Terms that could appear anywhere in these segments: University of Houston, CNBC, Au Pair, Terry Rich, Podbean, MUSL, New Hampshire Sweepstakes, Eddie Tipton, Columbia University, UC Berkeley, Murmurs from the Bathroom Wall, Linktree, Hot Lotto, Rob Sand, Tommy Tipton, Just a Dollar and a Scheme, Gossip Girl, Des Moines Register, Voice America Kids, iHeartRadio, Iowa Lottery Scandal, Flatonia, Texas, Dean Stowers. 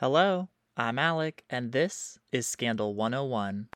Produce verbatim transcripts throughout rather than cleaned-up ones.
Hello, I'm Alec, and this is Scandal one oh one.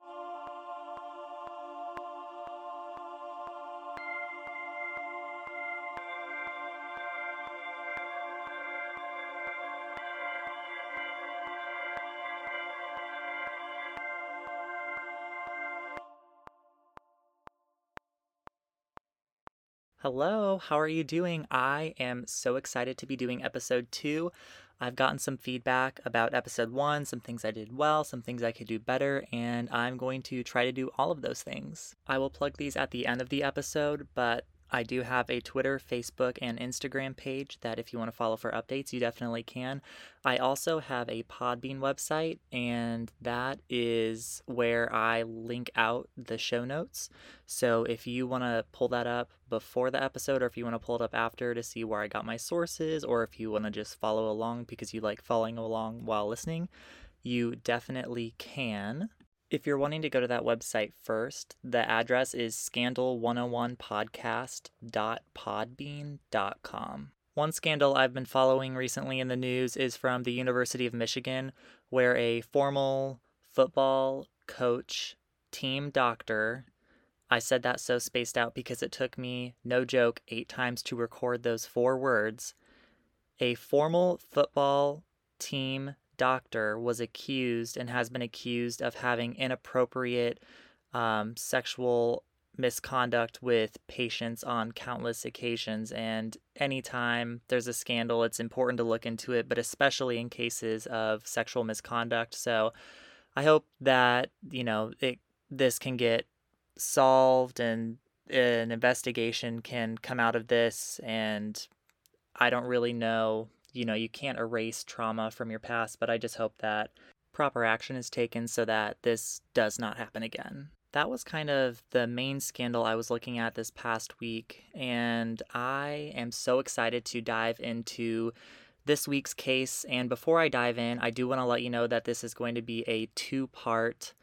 Hello, how are you doing? I am so excited to be doing episode two. I've gotten some feedback about episode one, some things I did well, some things I could do better, and I'm going to try to do all of those things. I will plug these at the end of the episode, but I do have a Twitter, Facebook, and Instagram page that if you want to follow for updates, you definitely can. I also have a Podbean website, and that is where I link out the show notes. So if you want to pull that up before the episode, or if you want to pull it up after to see where I got my sources, or if you want to just follow along because you like following along while listening, you definitely can. If you're wanting to go to that website first, the address is scandal one oh one podcast dot podbean dot com. One scandal I've been following recently in the news is from the University of Michigan, where a formal football coach, team doctor, I said that so spaced out because it took me, no joke, eight times to record those four words. A formal football team doctor was accused and has been accused of having inappropriate um, sexual misconduct with patients on countless occasions. And anytime there's a scandal, it's important to look into it, but especially in cases of sexual misconduct. So I hope that, you know, it, this can get solved and an investigation can come out of this. And I don't really know. You know, you can't erase trauma from your past, but I just hope that proper action is taken so that this does not happen again. That was kind of the main scandal I was looking at this past week, and I am so excited to dive into this week's case. And before I dive in, I do want to let you know that this is going to be a two-part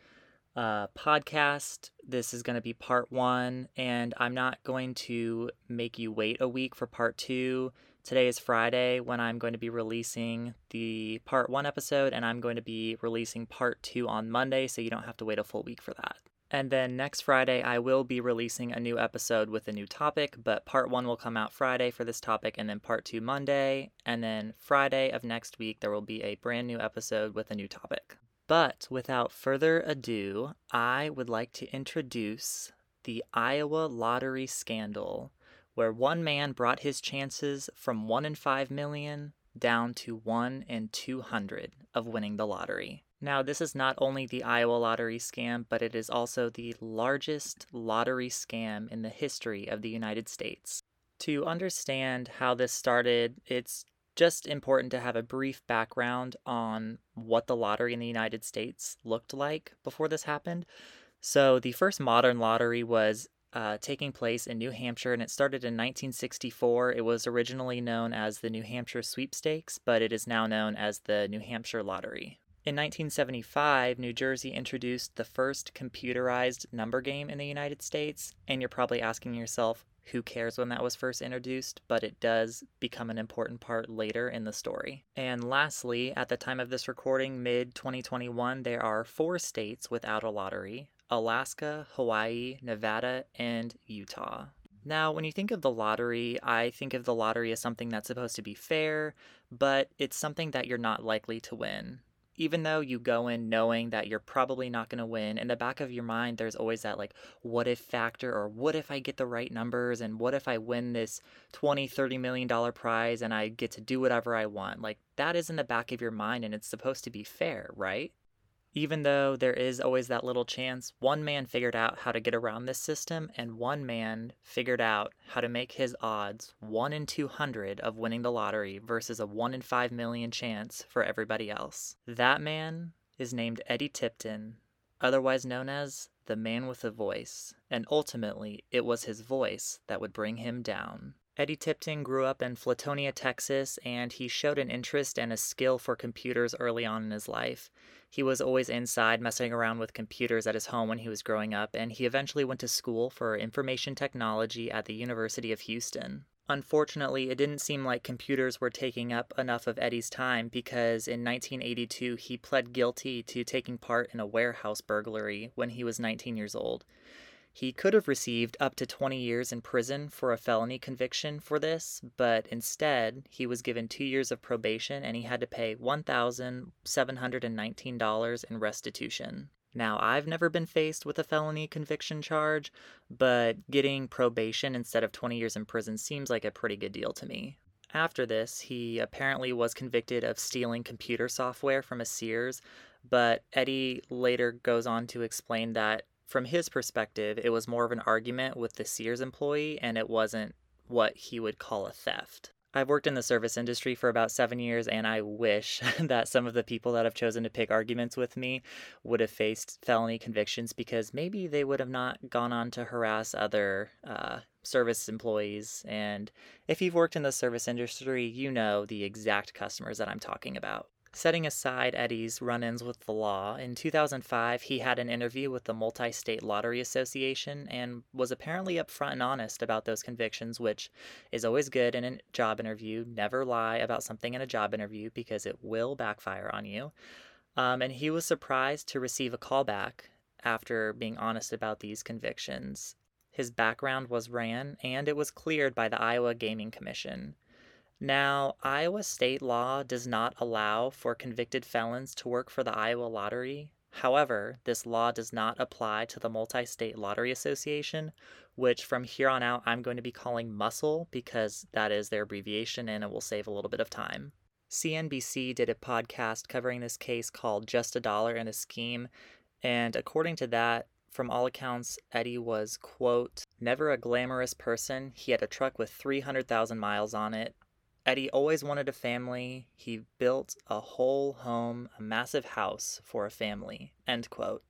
uh, podcast. This is going to be part one, and I'm not going to make you wait a week for part two. Today is Friday when I'm going to be releasing the part one episode, and I'm going to be releasing part two on Monday, so you don't have to wait a full week for that. And then next Friday, I will be releasing a new episode with a new topic, but part one will come out Friday for this topic, and then part two Monday, and then Friday of next week, there will be a brand new episode with a new topic. But without further ado, I would like to introduce the Iowa Lottery Scandal, where one man brought his chances from one in five million down to one in two hundred of winning the lottery. Now, this is not only the Iowa lottery scam, but it is also the largest lottery scam in the history of the United States. To understand how this started, it's just important to have a brief background on what the lottery in the United States looked like before this happened. So the first modern lottery was Uh, taking place in New Hampshire, and it started in nineteen sixty-four. It was originally known as the New Hampshire Sweepstakes, but it is now known as the New Hampshire Lottery. In nineteen seventy-five, New Jersey introduced the first computerized number game in the United States, and you're probably asking yourself, who cares when that was first introduced, but it does become an important part later in the story. And lastly, at the time of this recording, mid twenty twenty-one, there are four states without a lottery: Alaska, Hawaii, Nevada, and Utah. Now, when you think of the lottery, I think of the lottery as something that's supposed to be fair, but it's something that you're not likely to win. Even though you go in knowing that you're probably not going to win, in the back of your mind, there's always that like, what if factor, or what if I get the right numbers, and what if I win this twenty, thirty million dollar prize and I get to do whatever I want? Like, that is in the back of your mind, and it's supposed to be fair, right? Even though there is always that little chance, one man figured out how to get around this system, and one man figured out how to make his odds one in two hundred of winning the lottery versus a one in five million chance for everybody else. That man is named Eddie Tipton, otherwise known as the man with a voice, and ultimately it was his voice that would bring him down. Eddie Tipton grew up in Flatonia, Texas, and he showed an interest and a skill for computers early on in his life. He was always inside messing around with computers at his home when he was growing up, and he eventually went to school for information technology at the University of Houston. Unfortunately, it didn't seem like computers were taking up enough of Eddie's time because in nineteen eighty-two, he pled guilty to taking part in a warehouse burglary when he was nineteen years old. He could have received up to twenty years in prison for a felony conviction for this, but instead, he was given two years of probation and he had to pay one thousand seven hundred nineteen dollars in restitution. Now, I've never been faced with a felony conviction charge, but getting probation instead of twenty years in prison seems like a pretty good deal to me. After this, he apparently was convicted of stealing computer software from a Sears, but Eddie later goes on to explain that, from his perspective, it was more of an argument with the Sears employee, and it wasn't what he would call a theft. I've worked in the service industry for about seven years, and I wish that some of the people that have chosen to pick arguments with me would have faced felony convictions because maybe they would have not gone on to harass other uh, service employees. And if you've worked in the service industry, you know the exact customers that I'm talking about. Setting aside Eddie's run-ins with the law, in two thousand five, he had an interview with the Multi-State Lottery Association and was apparently upfront and honest about those convictions, which is always good in a job interview. Never lie about something in a job interview because it will backfire on you. Um, and he was surprised to receive a callback after being honest about these convictions. His background was ran, and it was cleared by the Iowa Gaming Commission. Now, Iowa state law does not allow for convicted felons to work for the Iowa Lottery. However, this law does not apply to the Multi-State Lottery Association, which from here on out I'm going to be calling M U S L because that is their abbreviation and it will save a little bit of time. C N B C did a podcast covering this case called Just a Dollar and a Scheme, and according to that, from all accounts, Eddie was, quote, never a glamorous person. He had a truck with three hundred thousand miles on it. Eddie always wanted a family. He built a whole home, a massive house for a family, end quote.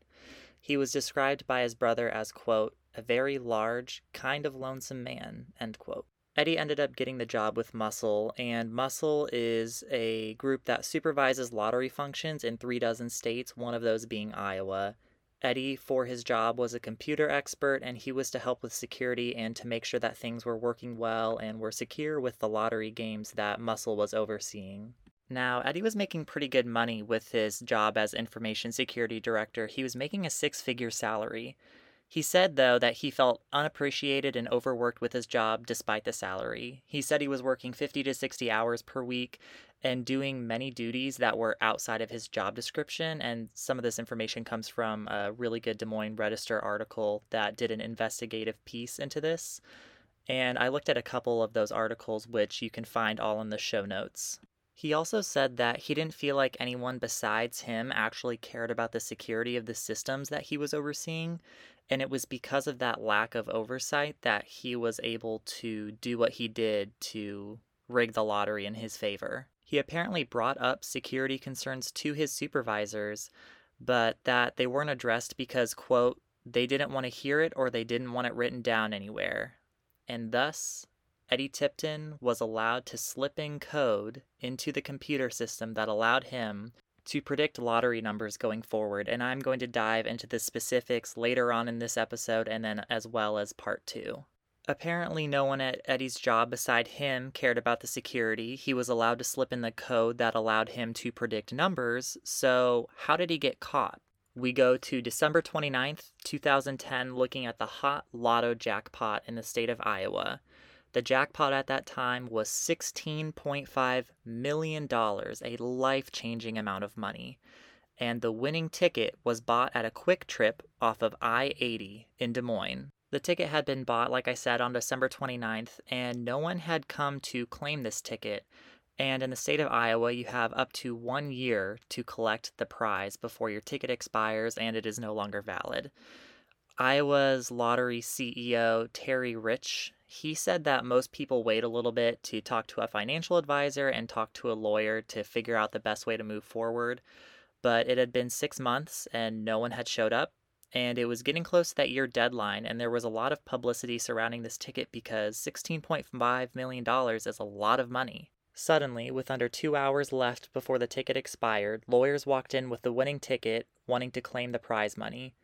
He was described by his brother as, quote, a very large, kind of lonesome man, end quote. Eddie ended up getting the job with M U S L, and M U S L is a group that supervises lottery functions in three dozen states, one of those being Iowa. Eddie, for his job, was a computer expert, and he was to help with security and to make sure that things were working well and were secure with the lottery games that M U S L was overseeing. Now, Eddie was making pretty good money with his job as information security director. He was making a six-figure salary. He said, though, that he felt unappreciated and overworked with his job despite the salary. He said he was working fifty to sixty hours per week and doing many duties that were outside of his job description, and some of this information comes from a really good Des Moines Register article that did an investigative piece into this, and I looked at a couple of those articles, which you can find all in the show notes. He also said that he didn't feel like anyone besides him actually cared about the security of the systems that he was overseeing, and it was because of that lack of oversight that he was able to do what he did to rig the lottery in his favor. He apparently brought up security concerns to his supervisors, but that they weren't addressed because, quote, they didn't want to hear it or they didn't want it written down anywhere, and thus Eddie Tipton was allowed to slip in code into the computer system that allowed him to predict lottery numbers going forward, and I'm going to dive into the specifics later on in this episode and then as well as part two. Apparently, no one at Eddie's job beside him cared about the security. He was allowed to slip in the code that allowed him to predict numbers, so how did he get caught? We go to December twenty-ninth, twenty ten, looking at the Hot Lotto jackpot in the state of Iowa. The jackpot at that time was sixteen point five million dollars, a life-changing amount of money. And the winning ticket was bought at a Quick Trip off of I eighty in Des Moines. The ticket had been bought, like I said, on December twenty-ninth, and no one had come to claim this ticket. And in the state of Iowa, you have up to one year to collect the prize before your ticket expires and it is no longer valid. Iowa's lottery C E O, Terry Rich, he said that most people wait a little bit to talk to a financial advisor and talk to a lawyer to figure out the best way to move forward, but it had been six months and no one had showed up, and it was getting close to that year deadline, and there was a lot of publicity surrounding this ticket because sixteen point five million dollars is a lot of money. Suddenly, with under two hours left before the ticket expired, lawyers walked in with the winning ticket, wanting to claim the prize money.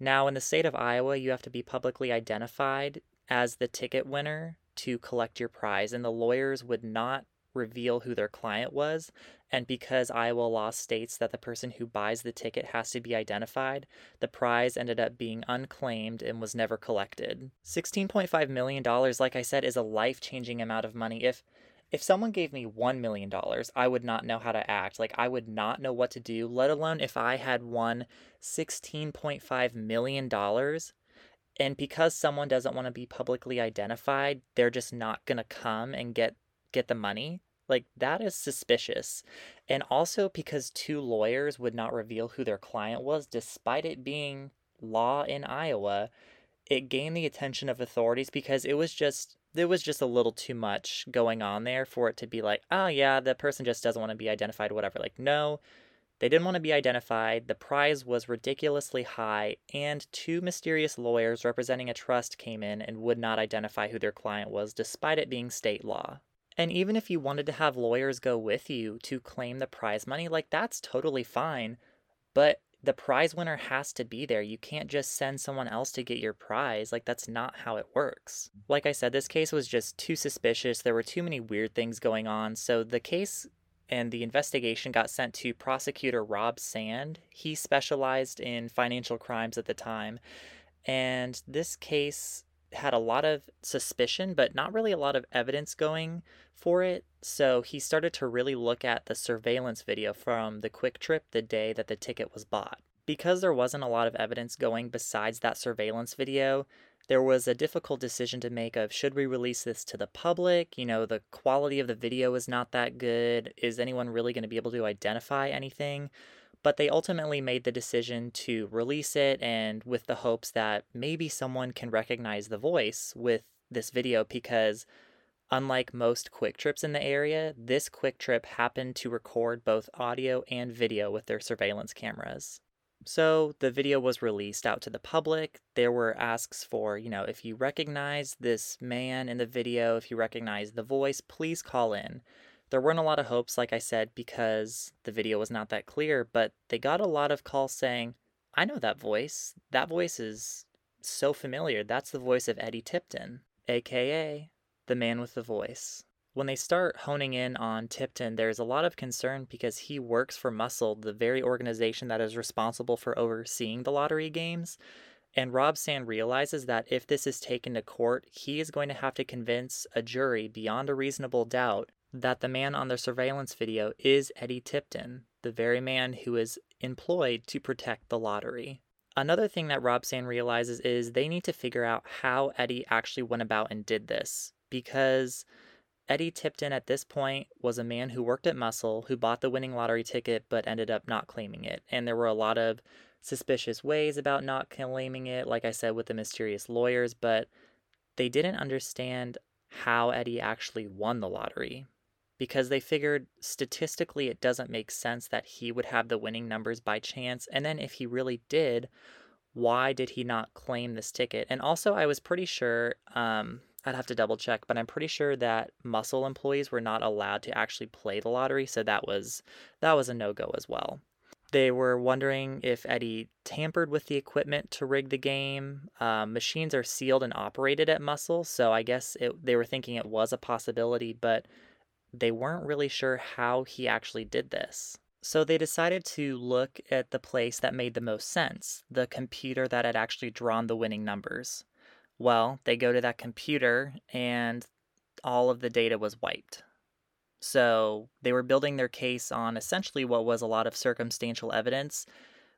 Now, in the state of Iowa, you have to be publicly identified as the ticket winner to collect your prize, and the lawyers would not reveal who their client was. And because Iowa law states that the person who buys the ticket has to be identified, the prize ended up being unclaimed and was never collected. sixteen point five million dollars, like I said, is a life-changing amount of money. If If someone gave me one million dollars, I would not know how to act. Like, I would not know what to do, let alone if I had won sixteen point five million dollars. And because someone doesn't want to be publicly identified, they're just not going to come and get, get the money. Like, that is suspicious. And also because two lawyers would not reveal who their client was, despite it being law in Iowa, it gained the attention of authorities because it was just... there was just a little too much going on there for it to be like, oh yeah, the person just doesn't want to be identified, whatever. Like, no, they didn't want to be identified. The prize was ridiculously high, and two mysterious lawyers representing a trust came in and would not identify who their client was, despite it being state law. And even if you wanted to have lawyers go with you to claim the prize money, like, that's totally fine, but the prize winner has to be there. You can't just send someone else to get your prize. Like, that's not how it works. Like I said, this case was just too suspicious. There were too many weird things going on. So the case and the investigation got sent to prosecutor Rob Sand. He specialized in financial crimes at the time. And this case had a lot of suspicion, but not really a lot of evidence going for it. So he started to really look at the surveillance video from the Quick Trip the day that the ticket was bought. Because there wasn't a lot of evidence going besides that surveillance video, there was a difficult decision to make of, should we release this to the public? You know, the quality of the video is not that good. Is anyone really going to be able to identify anything? But they ultimately made the decision to release it, and with the hopes that maybe someone can recognize the voice with this video, because unlike most Quick Trips in the area, this Quick Trip happened to record both audio and video with their surveillance cameras. So the video was released out to the public. There were asks for, you know, if you recognize this man in the video, if you recognize the voice, please call in. There weren't a lot of hopes, like I said, because the video was not that clear, but they got a lot of calls saying, I know that voice. That voice is so familiar. That's the voice of Eddie Tipton, a k a the man with the voice. When they start honing in on Tipton, there's a lot of concern because he works for M U S L, the very organization that is responsible for overseeing the lottery games. And Rob Sand realizes that if this is taken to court, he is going to have to convince a jury beyond a reasonable doubt that the man on the surveillance video is Eddie Tipton, the very man who is employed to protect the lottery. Another thing that Rob Sand realizes is they need to figure out how Eddie actually went about and did this, because Eddie Tipton at this point was a man who worked at M U S L, who bought the winning lottery ticket but ended up not claiming it. And there were a lot of suspicious ways about not claiming it, like I said, with the mysterious lawyers, but they didn't understand how Eddie actually won the lottery, because they figured statistically it doesn't make sense that he would have the winning numbers by chance. And then if he really did, why did he not claim this ticket? And also, I was pretty sure, um, I'd have to double check, but I'm pretty sure that M U S L employees were not allowed to actually play the lottery. So that was, that was a no-go as well. They were wondering if Eddie tampered with the equipment to rig the game. Um, machines are sealed and operated at M U S L, so I guess it, they were thinking it was a possibility, but they weren't really sure how he actually did this. So they decided to look at the place that made the most sense, the computer that had actually drawn the winning numbers. Well, they go to that computer and all of the data was wiped. So they were building their case on essentially what was a lot of circumstantial evidence,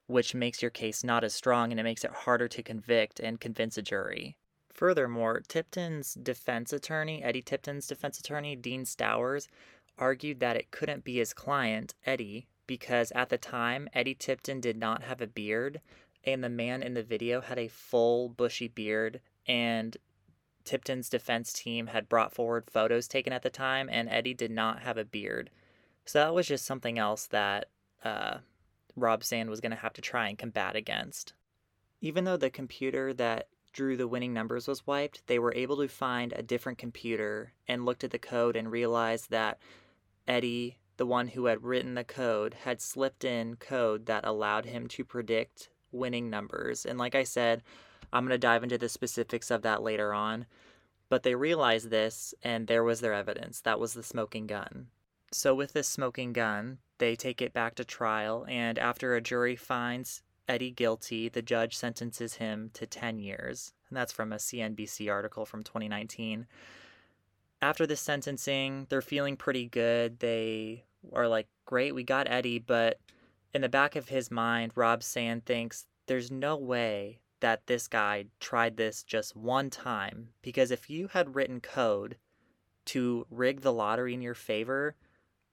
which makes your case not as strong, and it makes it harder to convict and convince a jury. Furthermore, Tipton's defense attorney, Eddie Tipton's defense attorney, Dean Stowers, argued that it couldn't be his client, Eddie, because at the time, Eddie Tipton did not have a beard, and the man in the video had a full, bushy beard, and Tipton's defense team had brought forward photos taken at the time, and Eddie did not have a beard. So that was just something else that uh, Rob Sand was going to have to try and combat against. Even though the computer that drew the winning numbers was wiped, they were able to find a different computer and looked at the code and realized that Eddie, the one who had written the code, had slipped in code that allowed him to predict winning numbers. And like I said, I'm going to dive into the specifics of that later on, But they realized this, and there was their evidence. That was the smoking gun. So with this smoking gun, they take it back to trial, and after a jury finds Eddie guilty, the judge sentences him to ten years. And that's from a C N B C article from twenty nineteen. After this sentencing, they're feeling pretty good. They are like, great, we got Eddie, but in the back of his mind, Rob Sand thinks there's no way that this guy tried this just one time, because if you had written code to rig the lottery in your favor,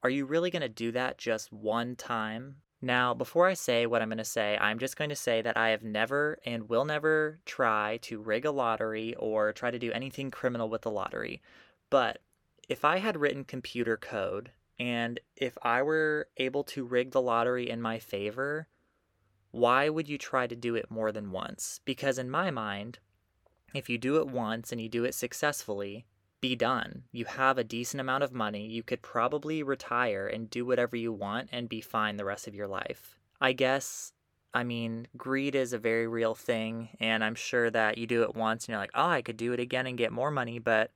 are you really going to do that just one time? Now, before I say what I'm going to say, I'm just going to say that I have never and will never try to rig a lottery or try to do anything criminal with the lottery. But if I had written computer code and if I were able to rig the lottery in my favor, why would you try to do it more than once? Because in my mind, if you do it once and you do it successfully, be done. You have a decent amount of money. You could probably retire and do whatever you want and be fine the rest of your life. I guess, I mean, greed is a very real thing, and I'm sure that you do it once and you're like, oh, I could do it again and get more money, but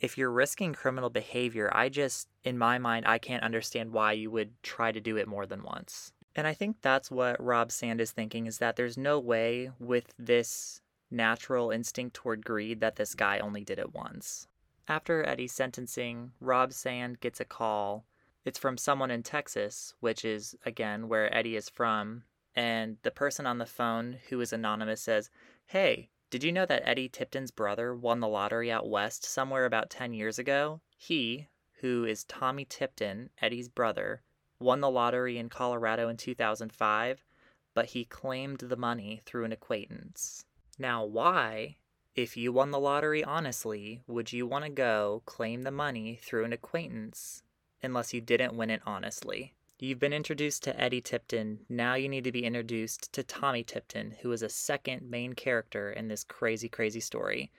if you're risking criminal behavior, I just, in my mind, I can't understand why you would try to do it more than once. And I think that's what Rob Sand is thinking, is that there's no way with this natural instinct toward greed that this guy only did it once. After Eddie's sentencing, Rob Sand gets a call. It's from someone in Texas, which is, again, where Eddie is from. And the person on the phone, who is anonymous, says, "Hey, did you know that Eddie Tipton's brother won the lottery out west somewhere about ten years ago? He, who is Tommy Tipton, Eddie's brother, won the lottery in Colorado in two thousand five, but he claimed the money through an acquaintance." Now, why, if you won the lottery honestly, would you want to go claim the money through an acquaintance unless you didn't win it honestly? You've been introduced to Eddie Tipton. Now you need to be introduced to Tommy Tipton, who is a second main character in this crazy, crazy story.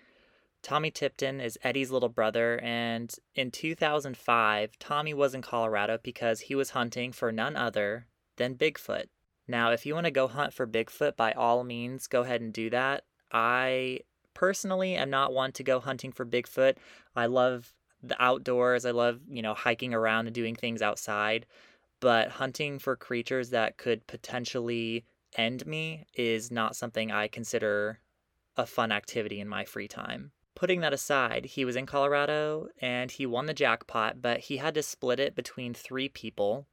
Tommy Tipton is Eddie's little brother, and in two thousand five, Tommy was in Colorado because he was hunting for none other than Bigfoot. Now, if you want to go hunt for Bigfoot, by all means, go ahead and do that. I personally am not one to go hunting for Bigfoot. I love the outdoors. I love, you know, hiking around and doing things outside. But hunting for creatures that could potentially end me is not something I consider a fun activity in my free time. Putting that aside, he was in Colorado and he won the jackpot, but he had to split it between three people.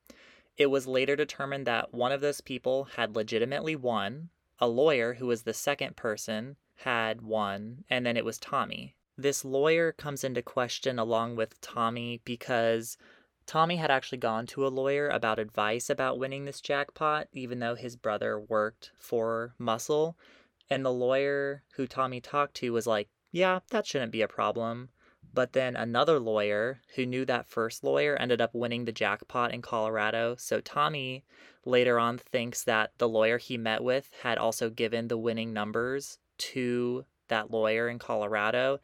It was later determined that one of those people had legitimately won, a lawyer who was the second person had won, and then it was Tommy. This lawyer comes into question along with Tommy because Tommy had actually gone to a lawyer about advice about winning this jackpot, even though his brother worked for M U S L, and the lawyer who Tommy talked to was like, yeah, that shouldn't be a problem. But then another lawyer who knew that first lawyer ended up winning the jackpot in Colorado. So Tommy later on thinks that the lawyer he met with had also given the winning numbers to that lawyer in Colorado.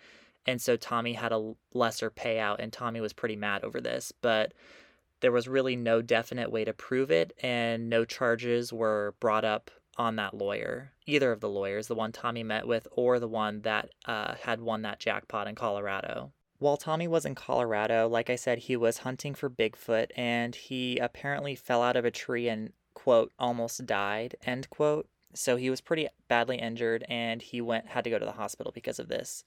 And so Tommy had a lesser payout, and Tommy was pretty mad over this. But there was really no definite way to prove it, and no charges were brought up on that lawyer, either of the lawyers, the one Tommy met with or the one that uh, had won that jackpot in Colorado. While Tommy was in Colorado, like I said, he was hunting for Bigfoot, and he apparently fell out of a tree and, quote, almost died, end quote. So he was pretty badly injured, and he went had to go to the hospital because of this.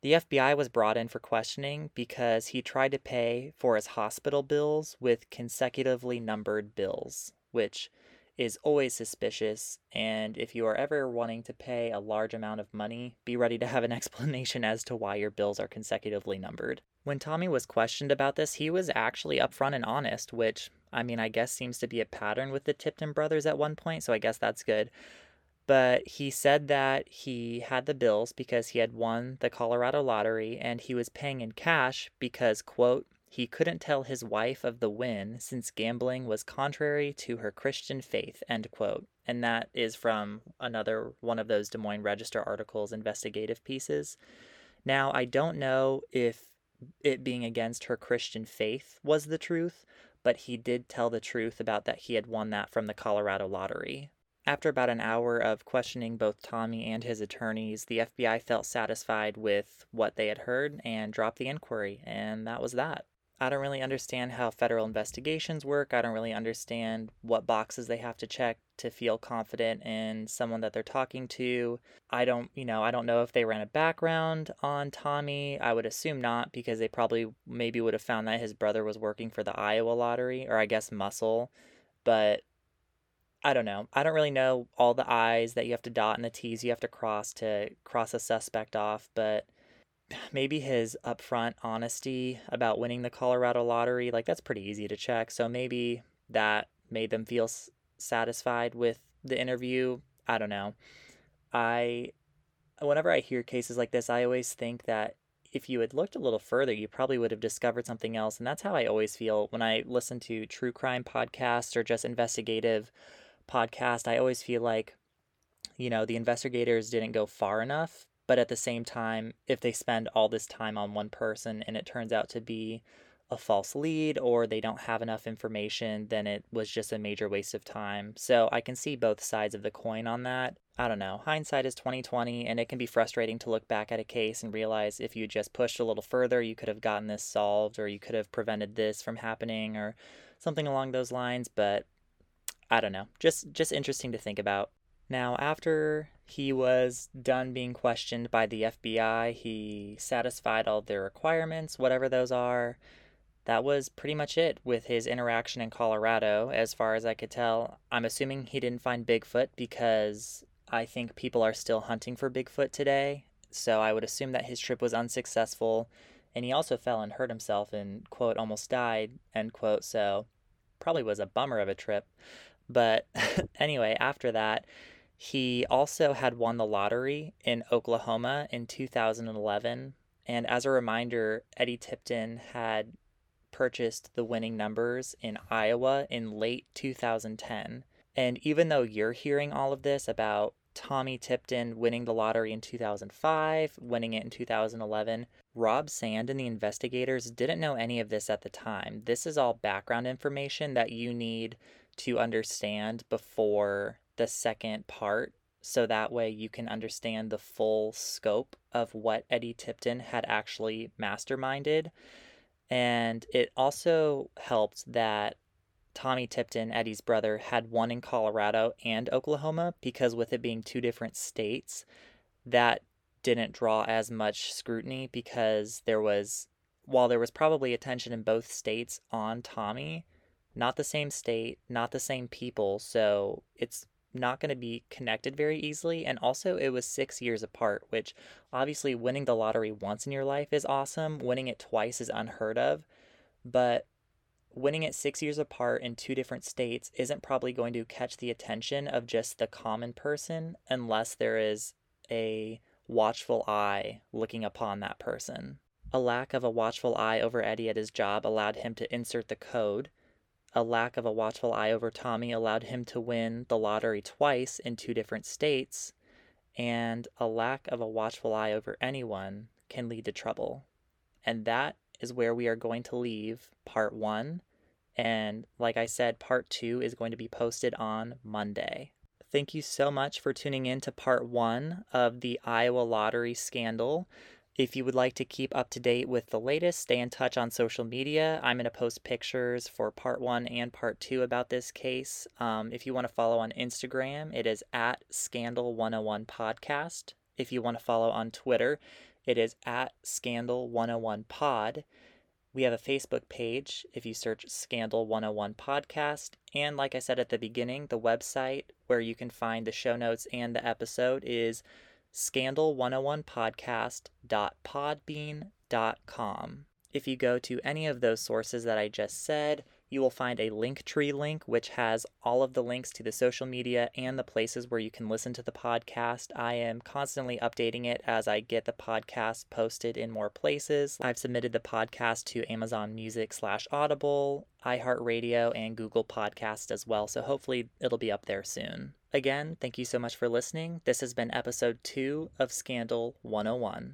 The F B I was brought in for questioning because he tried to pay for his hospital bills with consecutively numbered bills, which is always suspicious, and if you are ever wanting to pay a large amount of money, be ready to have an explanation as to why your bills are consecutively numbered. When Tommy was questioned about this, he was actually upfront and honest, which, I mean, I guess seems to be a pattern with the Tipton brothers at one point, so I guess that's good. But he said that he had the bills because he had won the Colorado lottery, and he was paying in cash because, quote, he couldn't tell his wife of the win since gambling was contrary to her Christian faith, end quote. And that is from another one of those Des Moines Register articles, investigative pieces. Now, I don't know if it being against her Christian faith was the truth, but he did tell the truth about that he had won that from the Colorado lottery. After about an hour of questioning both Tommy and his attorneys, the F B I felt satisfied with what they had heard and dropped the inquiry, and that was that. I don't really understand how federal investigations work. I don't really understand what boxes they have to check to feel confident in someone that they're talking to. I don't, you know, I don't know if they ran a background on Tommy. I would assume not, because they probably maybe would have found that his brother was working for the Iowa Lottery, or I guess M U S L, but I don't know. I don't really know all the I's that you have to dot and the T's you have to cross to cross a suspect off, but maybe his upfront honesty about winning the Colorado lottery, like that's pretty easy to check. So maybe that made them feel s- satisfied with the interview. I don't know. I, whenever I hear cases like this, I always think that if you had looked a little further, you probably would have discovered something else. And that's how I always feel when I listen to true crime podcasts or just investigative podcast. I always feel like, you know, the investigators didn't go far enough. But at the same time, if they spend all this time on one person and it turns out to be a false lead or they don't have enough information, then it was just a major waste of time. So I can see both sides of the coin on that. I don't know. Hindsight is twenty twenty, and it can be frustrating to look back at a case and realize if you just pushed a little further, you could have gotten this solved, or you could have prevented this from happening or something along those lines. But I don't know. Just just interesting to think about. Now, after he was done being questioned by the F B I, he satisfied all their requirements, whatever those are. That was pretty much it with his interaction in Colorado, as far as I could tell. I'm assuming he didn't find Bigfoot, because I think people are still hunting for Bigfoot today. So I would assume that his trip was unsuccessful, and he also fell and hurt himself and, quote, almost died, end quote. So probably was a bummer of a trip. But anyway, after that, he also had won the lottery in Oklahoma in two thousand eleven, and as a reminder, Eddie Tipton had purchased the winning numbers in Iowa in late two thousand ten. And even though you're hearing all of this about Tommy Tipton winning the lottery in two thousand five, winning it in two thousand eleven, Rob Sand and the investigators didn't know any of this at the time. This is all background information that you need to understand before the second part, so that way you can understand the full scope of what Eddie Tipton had actually masterminded. And it also helped that Tommy Tipton, Eddie's brother, had won in Colorado and Oklahoma, because with it being two different states, that didn't draw as much scrutiny, because there was, while there was probably attention in both states on Tommy, not the same state, not the same people, so it's not going to be connected very easily. And also, it was six years apart, which obviously winning the lottery once in your life is awesome. Winning it twice is unheard of, but winning it six years apart in two different states isn't probably going to catch the attention of just the common person unless there is a watchful eye looking upon that person. A lack of a watchful eye over Eddie at his job allowed him to insert the code. A lack of a watchful eye over Tommy allowed him to win the lottery twice in two different states, and a lack of a watchful eye over anyone can lead to trouble. And that is where we are going to leave part one, and like I said, part two is going to be posted on Monday. Thank you so much for tuning in to part one of the Iowa Lottery Scandal. If you would like to keep up to date with the latest, stay in touch on social media. I'm going to post pictures for part one and part two about this case. Um, if you want to follow on Instagram, it is at Scandal one oh one Podcast. If you want to follow on Twitter, it is at Scandal one oh one Pod. We have a Facebook page if you search Scandal one oh one Podcast. And like I said at the beginning, the website where you can find the show notes and the episode is scandal one oh one podcast dot podbean dot com. If you go to any of those sources that I just said, you will find a Linktree link, which has all of the links to the social media and the places where you can listen to the podcast. I am constantly updating it as I get the podcast posted in more places. I've submitted the podcast to Amazon Music slash Audible, iHeartRadio, and Google Podcasts as well, so hopefully it'll be up there soon. Again, thank you so much for listening. This has been episode two of Scandal one oh one.